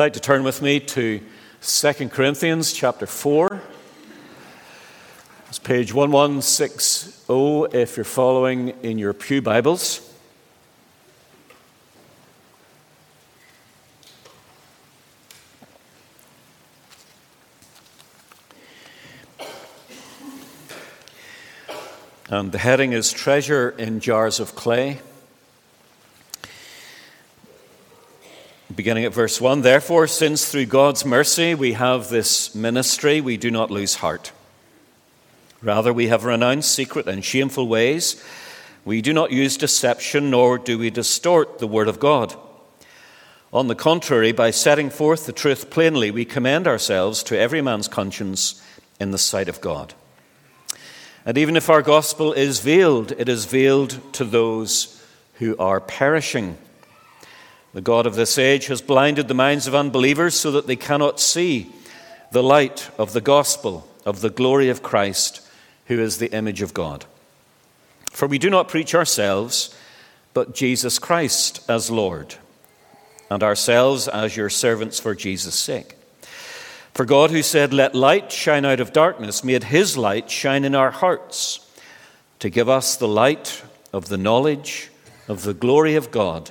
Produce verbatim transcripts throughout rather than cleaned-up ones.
I'd like to turn with me to Second Corinthians chapter four. It's page eleven sixty if you're following in your Pew Bibles. And the heading is Treasure in Jars of Clay. Beginning at verse one, therefore, since through God's mercy we have this ministry, we do not lose heart. Rather, we have renounced secret and shameful ways. We do not use deception, nor do we distort the word of God. On the contrary, by setting forth the truth plainly, we commend ourselves to every man's conscience in the sight of God. And even if our gospel is veiled, it is veiled to those who are perishing. The God of this age has blinded the minds of unbelievers so that they cannot see the light of the gospel of the glory of Christ, who is the image of God. For we do not preach ourselves, but Jesus Christ as Lord, and ourselves as your servants for Jesus' sake. For God, who said, "Let light shine out of darkness," made his light shine in our hearts to give us the light of the knowledge of the glory of God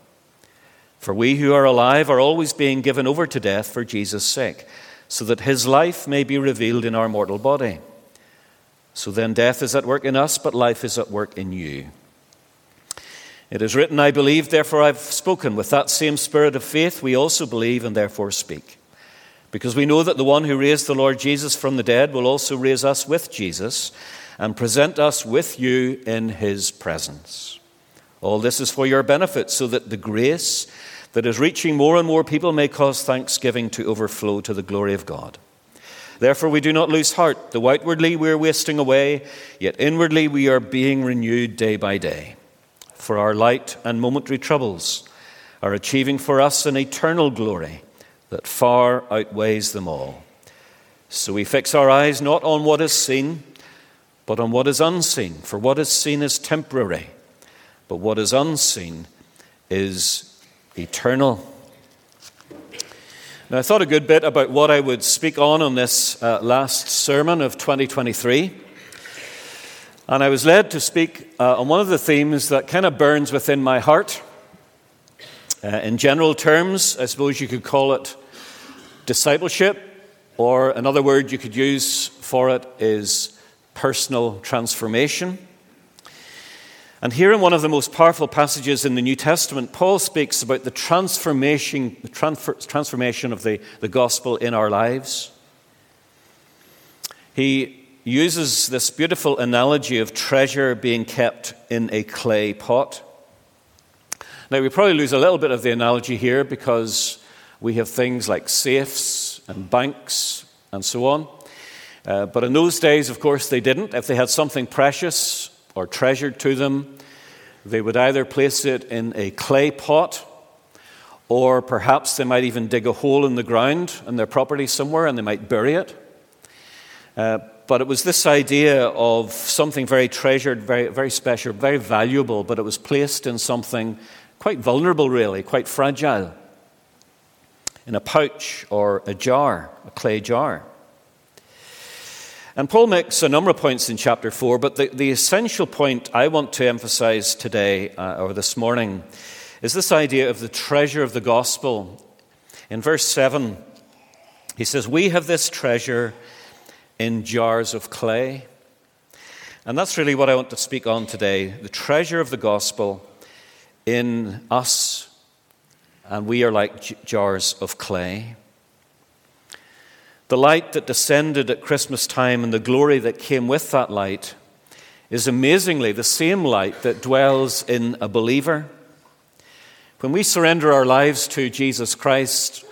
For we who are alive are always being given over to death for Jesus' sake, so that his life may be revealed in our mortal body. So then death is at work in us, but life is at work in you. It is written, "I believe, therefore I've spoken." With that same spirit of faith, we also believe and therefore speak. Because we know that the one who raised the Lord Jesus from the dead will also raise us with Jesus and present us with you in his presence. All this is for your benefit, so that the grace that is reaching more and more people may cause thanksgiving to overflow to the glory of God. Therefore, we do not lose heart, though outwardly we are wasting away, yet inwardly we are being renewed day by day. For our light and momentary troubles are achieving for us an eternal glory that far outweighs them all. So we fix our eyes not on what is seen, but on what is unseen. For what is seen is temporary, but what is unseen is eternal. Now, I thought a good bit about what I would speak on on this uh, last sermon of twenty twenty-three. And I was led to speak uh, on one of the themes that kind of burns within my heart. Uh, in general terms, I suppose you could call it discipleship, or another word you could use for it is personal transformation. And here in one of the most powerful passages in the New Testament, Paul speaks about the transformation, the transfer, transformation of the, the gospel in our lives. He uses this beautiful analogy of treasure being kept in a clay pot. Now, we probably lose a little bit of the analogy here because we have things like safes and banks and so on. Uh, but in those days, of course, they didn't. If they had something precious or treasured to them, they would either place it in a clay pot, or perhaps they might even dig a hole in the ground in their property somewhere and they might bury it. Uh, but it was this idea of something very treasured, very, very special, very valuable, but it was placed in something quite vulnerable, really, quite fragile, in a pouch or a jar, a clay jar. And Paul makes a number of points in chapter four, but the, the essential point I want to emphasize today, uh, or this morning, is this idea of the treasure of the gospel. In verse seven, he says, "We have this treasure in jars of clay." And that's really what I want to speak on today, the treasure of the gospel in us, and we are like j- jars of clay. The light that descended at Christmas time and the glory that came with that light is amazingly the same light that dwells in a believer. When we surrender our lives to Jesus Christ,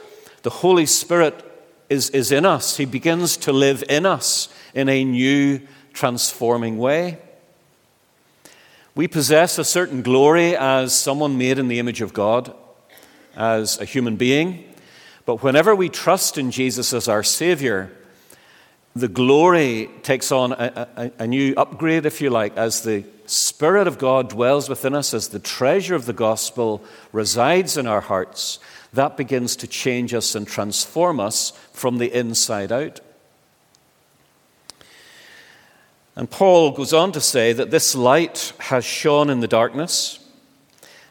the Holy Spirit is, is in us. He begins to live in us in a new, transforming way. We possess a certain glory as someone made in the image of God, as a human being. But whenever we trust in Jesus as our Savior, the glory takes on a, a, a new upgrade, if you like, as the Spirit of God dwells within us, as the treasure of the gospel resides in our hearts. That begins to change us and transform us from the inside out. And Paul goes on to say that this light has shone in the darkness.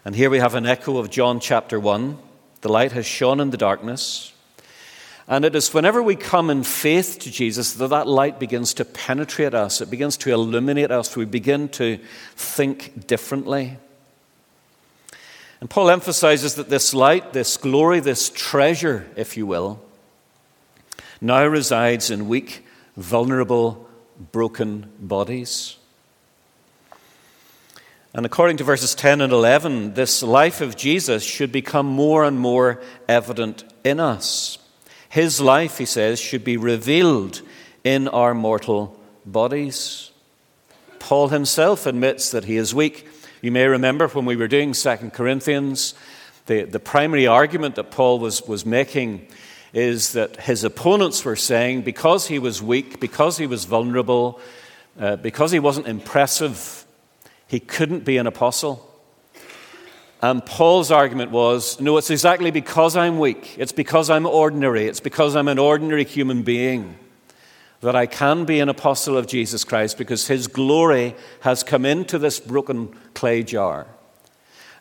And here we have an echo of John chapter one. The light has shone in the darkness. And it is whenever we come in faith to Jesus that that light begins to penetrate us. It begins to illuminate us. We begin to think differently. And Paul emphasizes that this light, this glory, this treasure, if you will, now resides in weak, vulnerable, broken bodies. And according to verses ten and eleven, this life of Jesus should become more and more evident in us. His life, he says, should be revealed in our mortal bodies. Paul himself admits that he is weak. You may remember when we were doing Second Corinthians, the, the primary argument that Paul was, was making is that his opponents were saying because he was weak, because he was vulnerable, uh, because he wasn't impressive, he couldn't be an apostle. And Paul's argument was, no, it's exactly because I'm weak, it's because I'm ordinary, it's because I'm an ordinary human being that I can be an apostle of Jesus Christ because his glory has come into this broken clay jar.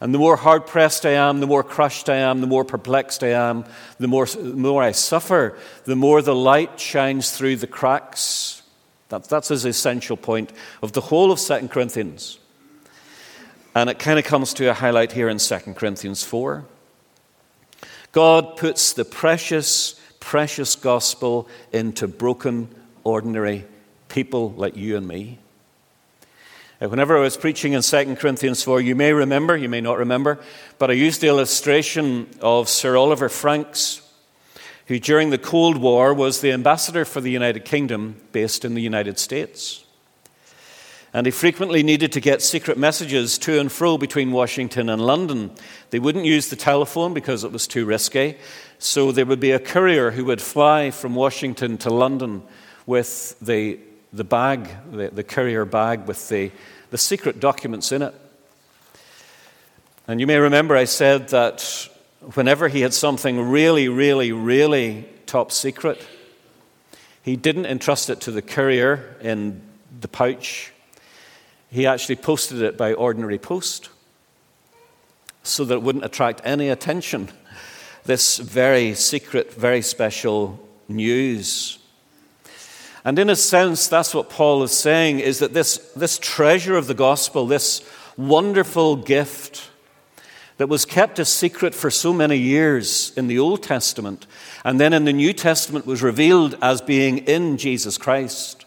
And the more hard-pressed I am, the more crushed I am, the more perplexed I am, the more, the more I suffer, the more the light shines through the cracks. That, that's his essential point of the whole of Second Corinthians. And it kind of comes to a highlight here in Second Corinthians four. God puts the precious, precious gospel into broken, ordinary people like you and me. Whenever I was preaching in Second Corinthians four, you may remember, you may not remember, but I used the illustration of Sir Oliver Franks, who during the Cold War was the ambassador for the United Kingdom based in the United States. And he frequently needed to get secret messages to and fro between Washington and London. They wouldn't use the telephone because it was too risky, so there would be a courier who would fly from Washington to London with the the bag, the, the courier bag with the, the secret documents in it. And you may remember I said that whenever he had something really, really, really top secret, he didn't entrust it to the courier in the pouch. He actually posted it by ordinary post so that it wouldn't attract any attention. This very secret, very special news. And in a sense, that's what Paul is saying, is that this, this treasure of the gospel, this wonderful gift that was kept a secret for so many years in the Old Testament, and then in the New Testament was revealed as being in Jesus Christ,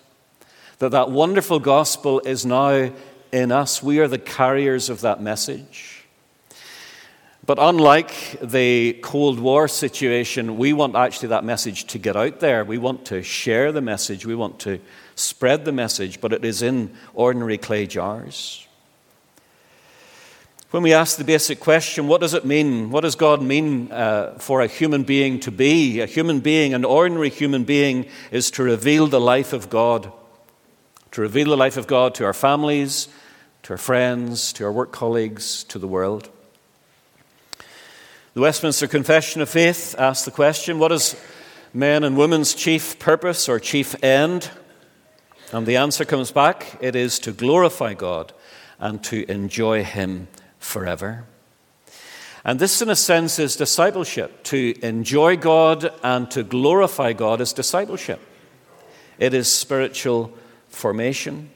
that that wonderful gospel is now in us. We are the carriers of that message. But unlike the Cold War situation, we want actually that message to get out there. We want to share the message. We want to spread the message, but it is in ordinary clay jars. When we ask the basic question, what does it mean? What does God mean uh, for a human being to be? A human being, an ordinary human being, is to reveal the life of God, to reveal the life of God to our families, to our friends, to our work colleagues, to the world. The Westminster Confession of Faith asks the question, what is men and women's chief purpose or chief end? And the answer comes back, it is to glorify God and to enjoy Him forever. And this, in a sense, is discipleship. To enjoy God and to glorify God is discipleship. It is spiritual formation.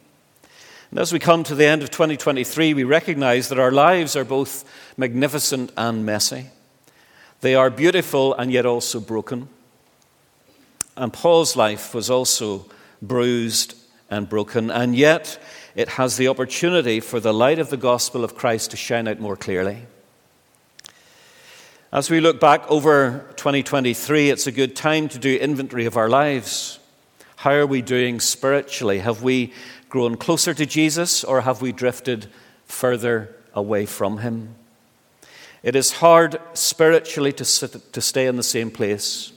And as we come to the end of twenty twenty-three, we recognize that our lives are both magnificent and messy. They are beautiful and yet also broken. And Paul's life was also bruised and broken, and yet it has the opportunity for the light of the gospel of Christ to shine out more clearly. As we look back over twenty twenty-three, it's a good time to do inventory of our lives. How are we doing spiritually? Have we grown closer to Jesus, or have we drifted further away from him? It is hard spiritually to sit, to stay in the same place.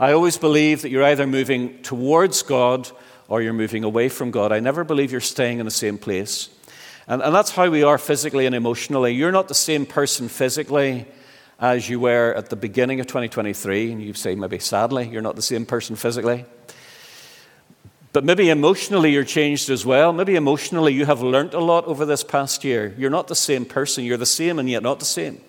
I always believe that you're either moving towards God or you're moving away from God. I never believe you're staying in the same place. And, and that's how we are physically and emotionally. You're not the same person physically as you were at the beginning of twenty twenty-three. And you say, maybe sadly, you're not the same person physically. But maybe emotionally you're changed as well. Maybe emotionally you have learnt a lot over this past year. You're not the same person. You're the same and yet not the same.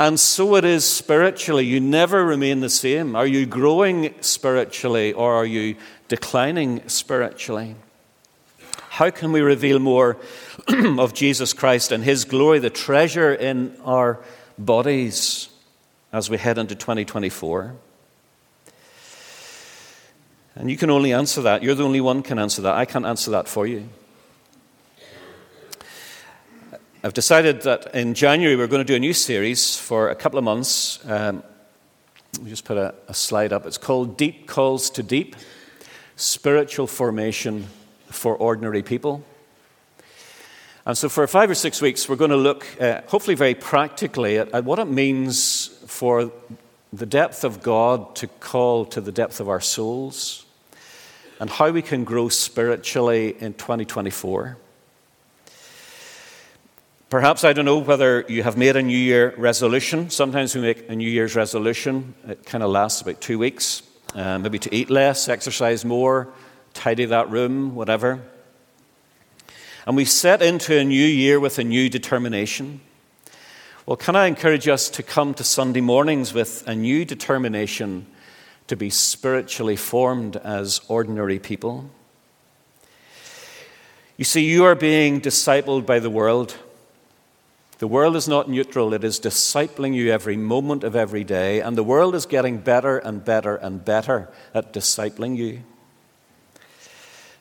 And so it is spiritually. You never remain the same. Are you growing spiritually, or are you declining spiritually? How can we reveal more of Jesus Christ and his glory, the treasure in our bodies, as we head into twenty twenty-four? And you can only answer that. You're the only one can answer that. I can't answer that for you. I've decided that in January we're going to do a new series for a couple of months. Um, let me just put a, a slide up. It's called Deep Calls to Deep, Spiritual Formation for Ordinary People. And so for five or six weeks we're going to look, uh, hopefully very practically, at, at what it means for the depth of God to call to the depth of our souls, and how we can grow spiritually in twenty twenty-four. Perhaps, I don't know whether you have made a New Year resolution. Sometimes we make a New Year's resolution. It kind of lasts about two weeks, uh, maybe to eat less, exercise more, tidy that room, whatever. And we set into a new year with a new determination. Well, can I encourage us to come to Sunday mornings with a new determination to be spiritually formed as ordinary people? You see, you are being discipled by the world. The world is not neutral. It is discipling you every moment of every day, and the world is getting better and better and better at discipling you.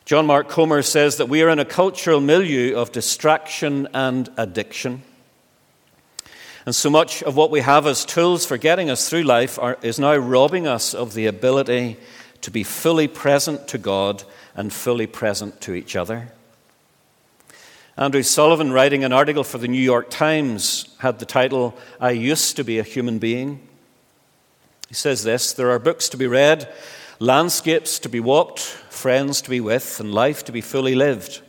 John Mark Comer says that we are in a cultural milieu of distraction and addiction. And so much of what we have as tools for getting us through life are, is now robbing us of the ability to be fully present to God and fully present to each other. Andrew Sullivan, writing an article for the New York Times, had the title, "I Used to Be a Human Being." He says this: there are books to be read, landscapes to be walked, friends to be with, and life to be fully lived.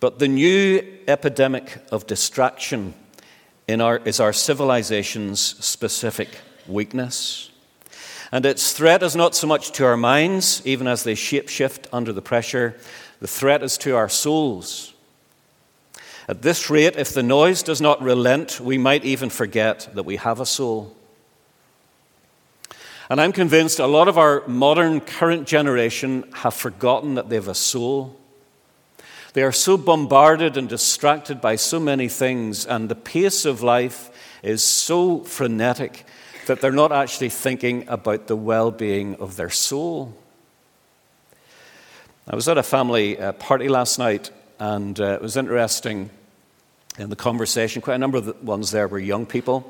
But the new epidemic of distraction In our, is our civilization's specific weakness. And its threat is not so much to our minds, even as they shapeshift under the pressure. The threat is to our souls. At this rate, if the noise does not relent, we might even forget that we have a soul. And I'm convinced a lot of our modern, current generation have forgotten that they have a soul. They are so bombarded and distracted by so many things, and the pace of life is so frenetic that they're not actually thinking about the well-being of their soul. I was at a family uh, party last night, and uh, it was interesting in the conversation. Quite a number of the ones there were young people,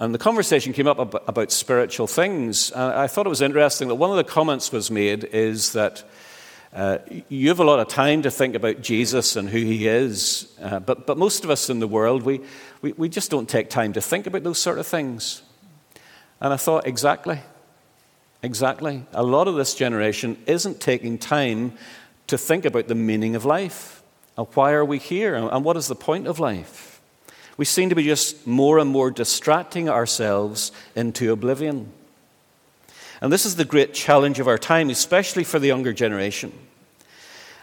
and the conversation came up ab- about spiritual things. And I thought it was interesting that one of the comments was made is that Uh, you have a lot of time to think about Jesus and who he is, uh, but but most of us in the world, we, we, we just don't take time to think about those sort of things. And I thought, exactly, exactly. A lot of this generation isn't taking time to think about the meaning of life, and why are we here, and what is the point of life? We seem to be just more and more distracting ourselves into oblivion. And this is the great challenge of our time, especially for the younger generation.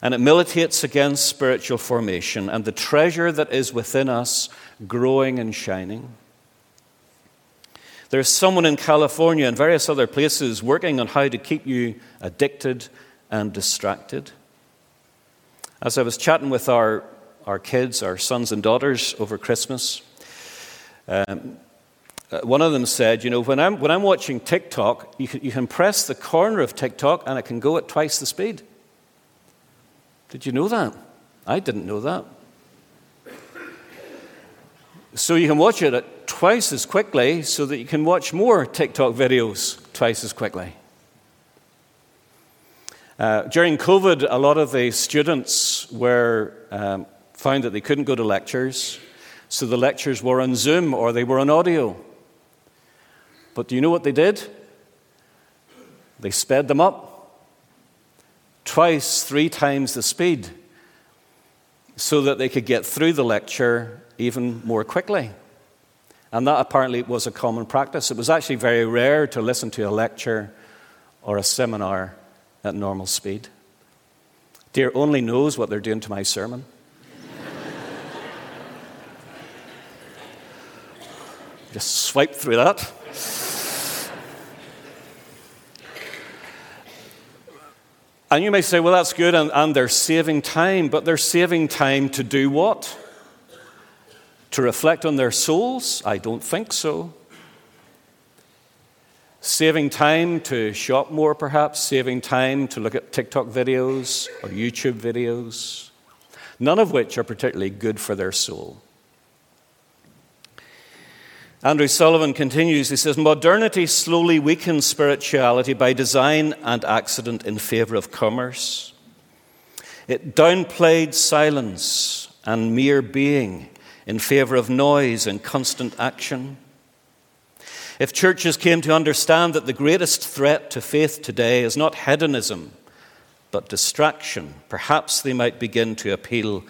And it militates against spiritual formation and the treasure that is within us growing and shining. There's someone in California and various other places working on how to keep you addicted and distracted. As I was chatting with our, our kids, our sons and daughters over Christmas, um, one of them said, you know, when I'm when I'm watching TikTok, you can, you can press the corner of TikTok and it can go at twice the speed. Did you know that? I didn't know that. so you can watch it twice as quickly so that you can watch more TikTok videos twice as quickly. Uh, during COVID, a lot of the students were um, found that they couldn't go to lectures, so the lectures were on Zoom or they were on audio. But do you know what they did? They sped them up. Twice, three times the speed, so that they could get through the lecture even more quickly. And that apparently was a common practice. It was actually very rare to listen to a lecture or a seminar at normal speed. Dear only knows what they're doing to my sermon. Just swipe through that. And you may say, well, that's good, and, and they're saving time. But they're saving time to do what? To reflect on their souls? I don't think so. Saving time to shop more, perhaps. Saving time to look at TikTok videos or YouTube videos, none of which are particularly good for their soul. Andrew Sullivan continues. He says, modernity slowly weakens spirituality by design and accident in favor of commerce. It downplayed silence and mere being in favor of noise and constant action. If churches came to understand that the greatest threat to faith today is not hedonism, but distraction, perhaps they might begin to appeal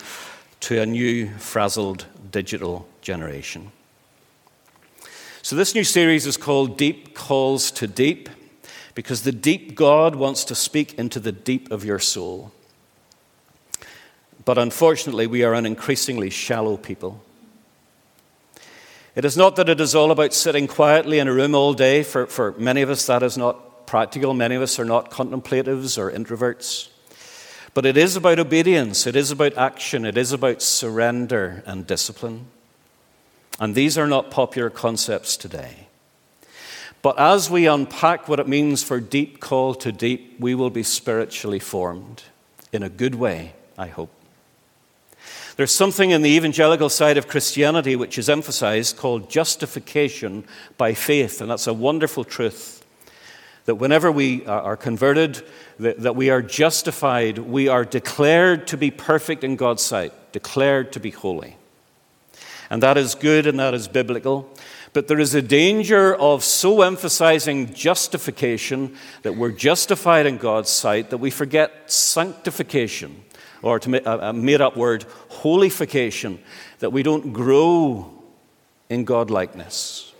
to a new, frazzled digital generation. So this new series is called Deep Calls to Deep, because the deep God wants to speak into the deep of your soul. But unfortunately, we are an increasingly shallow people. It is not that it is all about sitting quietly in a room all day. For, for many of us, that is not practical. Many of us are not contemplatives or introverts. But it is about obedience. It is about action. It is about surrender and discipline. And these are not popular concepts today. But as we unpack what it means for deep call to deep, we will be spiritually formed in a good way, I hope. There's something in the evangelical side of Christianity which is emphasized called justification by faith. And that's a wonderful truth, that whenever we are converted, that we are justified, we are declared to be perfect in God's sight, declared to be holy. And that is good and that is biblical. But there is a danger of so emphasizing justification, that we're justified in God's sight, that we forget sanctification. Or to make a made-up word, holification, that we don't grow in godlikeness.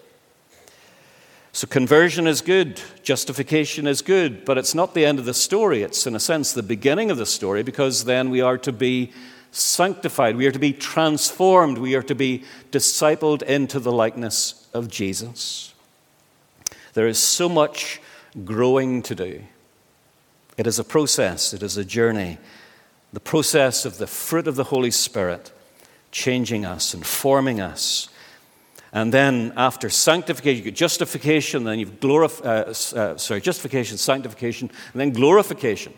So conversion is good, justification is good, but it's not the end of the story. It's, in a sense, the beginning of the story, because then we are to be sanctified. We are to be transformed. We are to be discipled into the likeness of Jesus. There is so much growing to do. It is a process. It is a journey. The process of the fruit of the Holy Spirit changing us and forming us. And then after sanctification, you get justification, then you've glorif- uh, uh, sorry, justification, sanctification, and then glorification.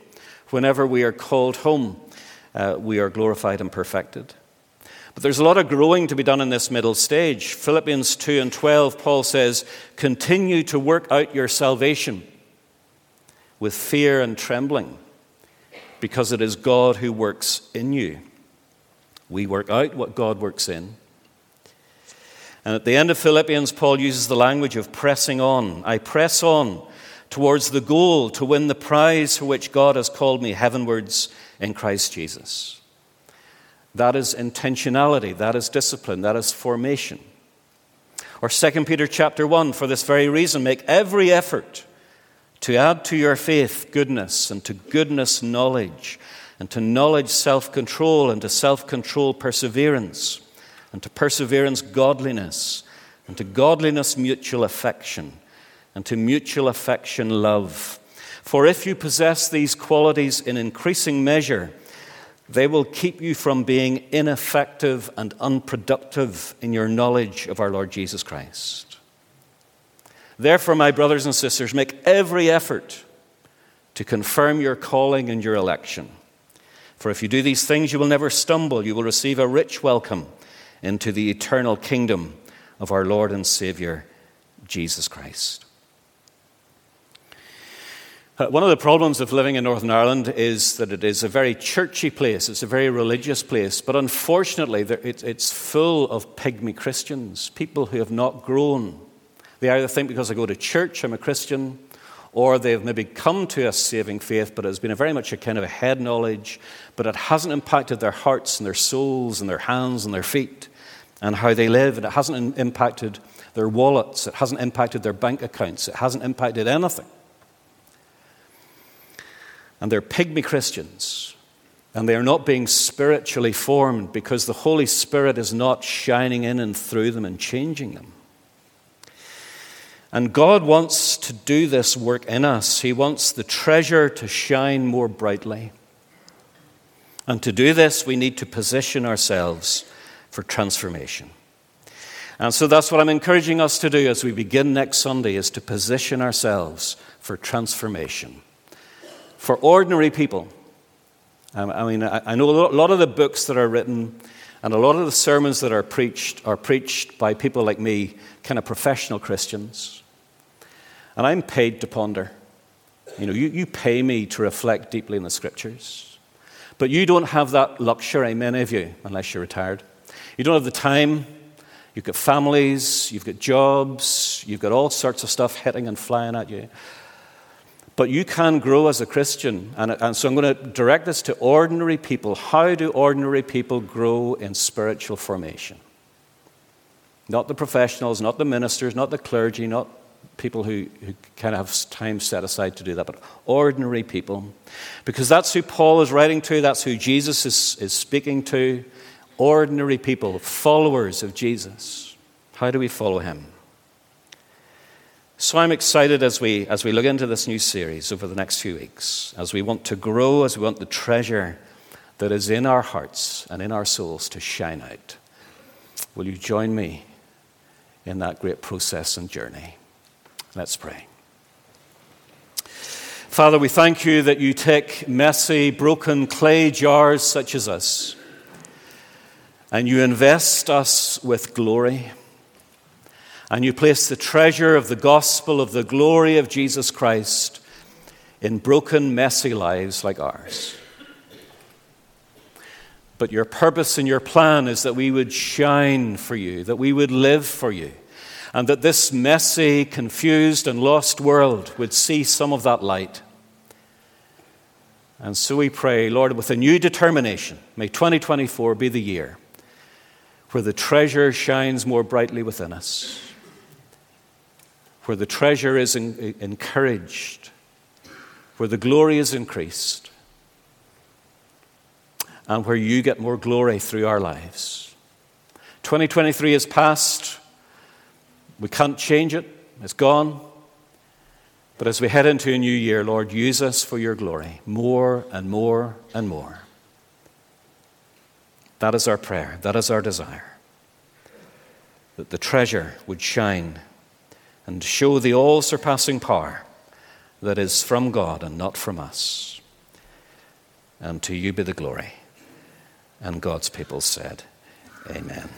Whenever we are called home, uh, we are glorified and perfected. But there's a lot of growing to be done in this middle stage. Philippians two and twelve, Paul says, continue to work out your salvation with fear and trembling, because it is God who works in you. We work out what God works in. And at the end of Philippians, Paul uses the language of pressing on. I press on towards the goal to win the prize for which God has called me heavenwards in Christ Jesus. That is intentionality. That is discipline. That is formation. Or Second Peter chapter one, for this very reason, make every effort to add to your faith goodness, and to goodness knowledge, and to knowledge self-control, and to self-control perseverance, and to perseverance godliness, and to godliness mutual affection, and to mutual affection love. For if you possess these qualities in increasing measure, they will keep you from being ineffective and unproductive in your knowledge of our Lord Jesus Christ. Therefore, my brothers and sisters, make every effort to confirm your calling and your election. For if you do these things, you will never stumble. You will receive a rich welcome into the eternal kingdom of our Lord and Savior, Jesus Christ. One of the problems of living in Northern Ireland is that it is a very churchy place. It's a very religious place. But unfortunately, it's full of pygmy Christians, people who have not grown. They either think because I go to church, I'm a Christian, or they've maybe come to a saving faith, but it's been a very much a kind of a head knowledge, but it hasn't impacted their hearts and their souls and their hands and their feet and how they live, and it hasn't impacted their wallets. It hasn't impacted their bank accounts. It hasn't impacted anything. And they're pygmy Christians, and they are not being spiritually formed because the Holy Spirit is not shining in and through them and changing them. And God wants to do this work in us. He wants the treasure to shine more brightly. And to do this, we need to position ourselves for transformation. And so that's what I'm encouraging us to do as we begin next Sunday, is to position ourselves for transformation. For ordinary people, I mean, I know a lot of the books that are written and a lot of the sermons that are preached are preached by people like me, kind of professional Christians. And I'm paid to ponder. You know, you, you pay me to reflect deeply in the Scriptures. But you don't have that luxury, many of you, unless you're retired. You don't have the time. You've got families. You've got jobs. You've got all sorts of stuff hitting and flying at you. But you can grow as a Christian. And, and so I'm going to direct this to ordinary people. How do ordinary people grow in spiritual formation? Not the professionals, not the ministers, not the clergy, not people who, who kind of have time set aside to do that, but ordinary people. Because that's who Paul is writing to. That's who Jesus is, is speaking to. Ordinary people, followers of Jesus. How do we follow him? So I'm excited as we as we look into this new series over the next few weeks, as we want to grow, as we want the treasure that is in our hearts and in our souls to shine out. Will you join me in that great process and journey? Let's pray. Father, we thank you that you take messy, broken clay jars such as us, and you invest us with glory. And you place the treasure of the gospel of the glory of Jesus Christ in broken, messy lives like ours. But your purpose and your plan is that we would shine for you, that we would live for you, and that this messy, confused, and lost world would see some of that light. And so we pray, Lord, with a new determination, may twenty twenty-four be the year where the treasure shines more brightly within us, where the treasure is en- encouraged, where the glory is increased, and where you get more glory through our lives. twenty twenty-three is past. We can't change it. It's gone. But as we head into a new year, Lord, use us for your glory more and more and more. That is our prayer. That is our desire. That the treasure would shine and show the all-surpassing power that is from God and not from us. And to you be the glory. And God's people said, Amen.